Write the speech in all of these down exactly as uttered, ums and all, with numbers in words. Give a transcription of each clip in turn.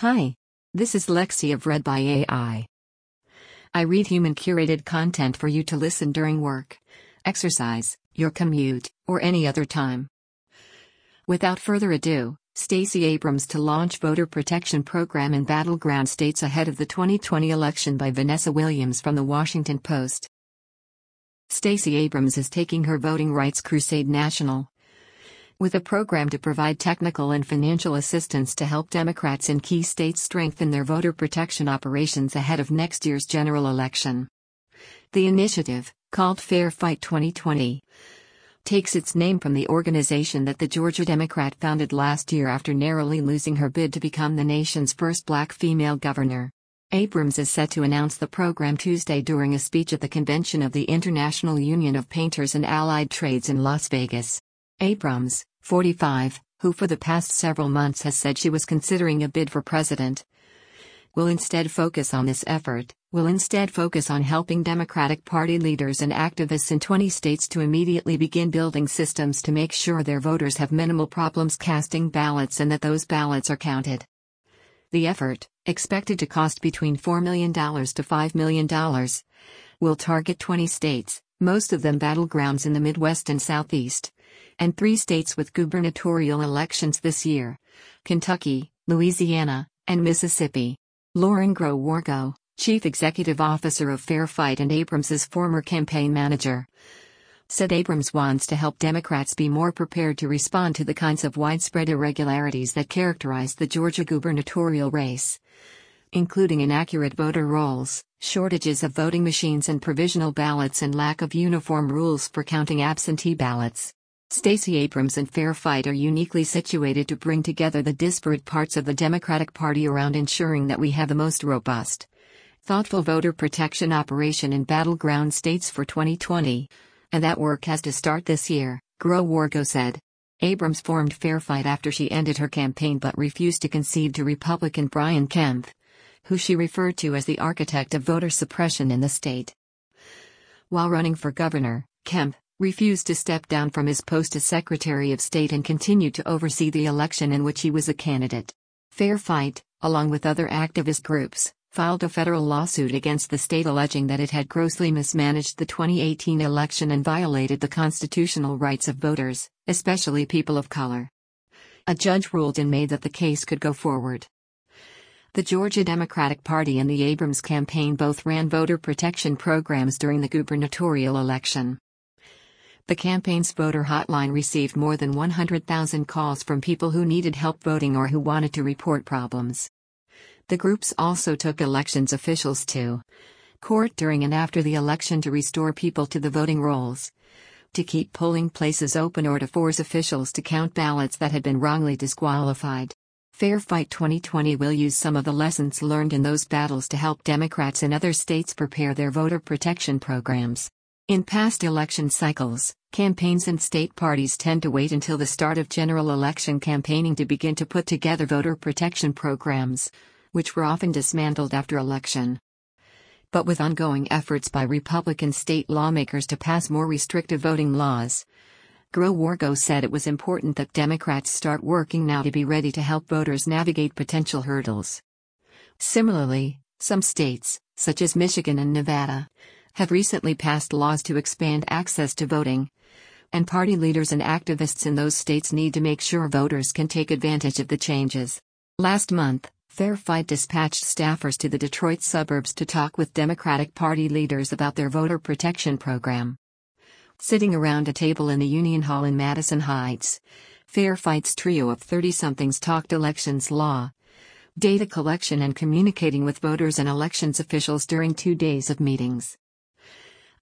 Hi. This is Lexi of Read by A I. I read human-curated content for you to listen during work, exercise, your commute, or any other time. Without further ado, Stacey Abrams to launch voter protection program in battleground states ahead of the twenty twenty election by Vanessa Williams from The Washington Post. Stacey Abrams is taking her voting rights crusade national, with a program to provide technical and financial assistance to help Democrats in key states strengthen their voter protection operations ahead of next year's general election. The initiative, called Fair Fight twenty twenty, takes its name from the organization that the Georgia Democrat founded last year after narrowly losing her bid to become the nation's first black female governor. Abrams is set to announce the program Tuesday during a speech at the convention of the International Union of Painters and Allied Trades in Las Vegas. Abrams, forty-five, who for the past several months has said she was considering a bid for president, will instead focus on this effort, will instead focus on helping Democratic Party leaders and activists in twenty states to immediately begin building systems to make sure their voters have minimal problems casting ballots and that those ballots are counted. The effort, expected to cost between four million dollars to five million dollars, will target twenty states, most of them battlegrounds in the Midwest and Southeast, and three states with gubernatorial elections this year: Kentucky, Louisiana, and Mississippi. Lauren Groh-Wargo, chief executive officer of Fair Fight and Abrams' former campaign manager, said Abrams wants to help Democrats be more prepared to respond to the kinds of widespread irregularities that characterize the Georgia gubernatorial race, including inaccurate voter rolls, shortages of voting machines and provisional ballots, and lack of uniform rules for counting absentee ballots. Stacey Abrams and Fair Fight are uniquely situated to bring together the disparate parts of the Democratic Party around ensuring that we have the most robust, thoughtful voter protection operation in battleground states for twenty twenty, and that work has to start this year, Groh-Wargo said. Abrams formed Fair Fight after she ended her campaign but refused to concede to Republican Brian Kemp, who she referred to as the architect of voter suppression in the state. While running for governor, Kemp refused to step down from his post as Secretary of State and continued to oversee the election in which he was a candidate. Fair Fight, along with other activist groups, filed a federal lawsuit against the state alleging that it had grossly mismanaged the twenty eighteen election and violated the constitutional rights of voters, especially people of color. A judge ruled in May that the case could go forward. The Georgia Democratic Party and the Abrams campaign both ran voter protection programs during the gubernatorial election. The campaign's voter hotline received more than one hundred thousand calls from people who needed help voting or who wanted to report problems. The groups also took elections officials to court during and after the election to restore people to the voting rolls, to keep polling places open, or to force officials to count ballots that had been wrongly disqualified. Fair Fight twenty twenty will use some of the lessons learned in those battles to help Democrats in other states prepare their voter protection programs. In past election cycles, campaigns and state parties tend to wait until the start of general election campaigning to begin to put together voter protection programs, which were often dismantled after election. But with ongoing efforts by Republican state lawmakers to pass more restrictive voting laws, Groh-Wargo said it was important that Democrats start working now to be ready to help voters navigate potential hurdles. Similarly, some states, such as Michigan and Nevada, have recently passed laws to expand access to voting, and party leaders and activists in those states need to make sure voters can take advantage of the changes. Last month, Fair Fight dispatched staffers to the Detroit suburbs to talk with Democratic Party leaders about their voter protection program. Sitting around a table in the Union Hall in Madison Heights, Fair Fight's trio of thirty-somethings talked elections law, data collection, and communicating with voters and elections officials during two days of meetings.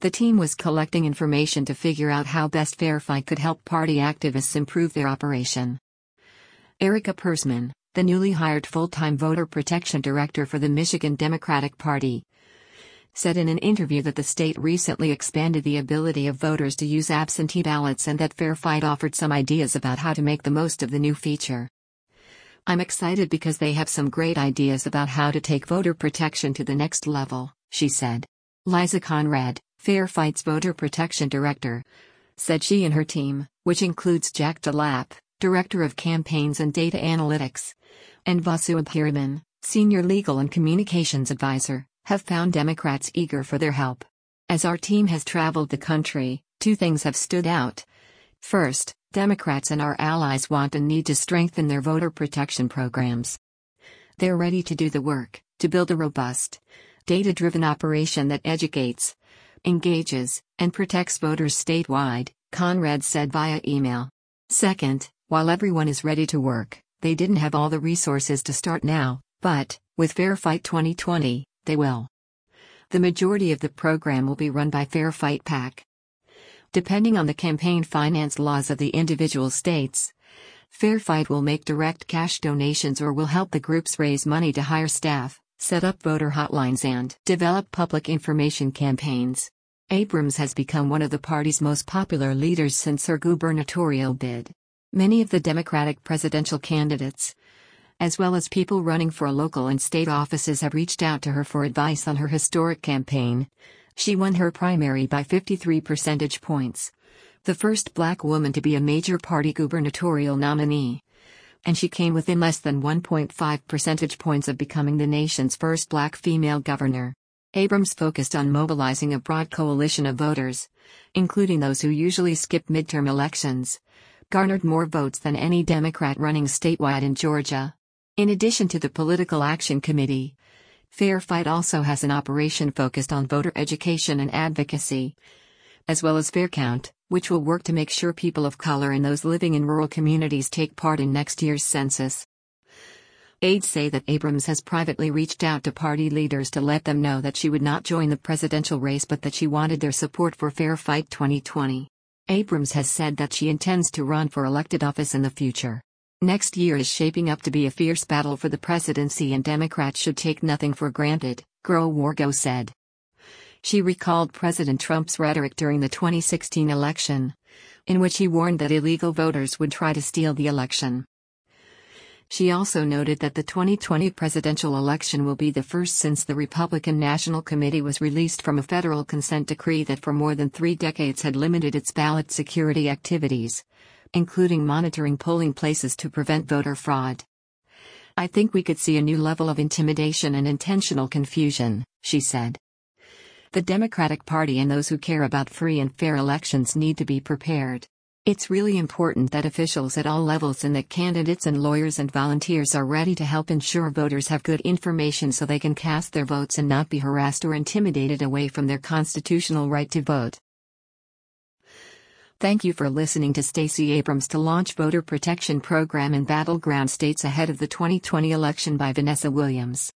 The team was collecting information to figure out how best Fair Fight could help party activists improve their operation. Erica Persman, the newly hired full-time voter protection director for the Michigan Democratic Party, said in an interview that the state recently expanded the ability of voters to use absentee ballots and that Fair Fight offered some ideas about how to make the most of the new feature. "I'm excited because they have some great ideas about how to take voter protection to the next level," she said. Liza Conrad, Fair Fight's voter protection director, said she and her team, which includes Jack DeLapp, director of campaigns and data analytics, and Vasu Abhiraman, senior legal and communications advisor, have found Democrats eager for their help. As our team has traveled the country, two things have stood out. First, Democrats and our allies want and need to strengthen their voter protection programs. They're ready to do the work, to build a robust, data-driven operation that educates, engages, and protects voters statewide, Conrad said via email. Second, while everyone is ready to work, they didn't have all the resources to start now, but, with Fair Fight twenty twenty, they will. The majority of the program will be run by Fair Fight P A C. Depending on the campaign finance laws of the individual states, Fair Fight will make direct cash donations or will help the groups raise money to hire staff, set up voter hotlines and develop public information campaigns. Abrams has become one of the party's most popular leaders since her gubernatorial bid. Many of the Democratic presidential candidates, as well as people running for local and state offices, have reached out to her for advice on her historic campaign. She won her primary by fifty-three percentage points. The first black woman to be a major party gubernatorial nominee. And she came within less than one point five percentage points of becoming the nation's first black female governor. Abrams focused on mobilizing a broad coalition of voters, including those who usually skip midterm elections, garnered more votes than any Democrat running statewide in Georgia. In addition to the Political Action Committee, Fair Fight also has an operation focused on voter education and advocacy, as well as Fair Count, which will work to make sure people of color and those living in rural communities take part in next year's census. Aides say that Abrams has privately reached out to party leaders to let them know that she would not join the presidential race but that she wanted their support for Fair Fight twenty twenty. Abrams has said that she intends to run for elected office in the future. Next year is shaping up to be a fierce battle for the presidency and Democrats should take nothing for granted, Groh-Wargo said. She recalled President Trump's rhetoric during the twenty sixteen election, in which he warned that illegal voters would try to steal the election. She also noted that the twenty twenty presidential election will be the first since the Republican National Committee was released from a federal consent decree that for more than three decades had limited its ballot security activities, including monitoring polling places to prevent voter fraud. "I think we could see a new level of intimidation and intentional confusion," she said. "The Democratic Party and those who care about free and fair elections need to be prepared. It's really important that officials at all levels and that candidates and lawyers and volunteers are ready to help ensure voters have good information so they can cast their votes and not be harassed or intimidated away from their constitutional right to vote." Thank you for listening to Stacey Abrams to Launch Voter Protection Program in Battleground States Ahead of the twenty twenty Election by Vanessa Williams.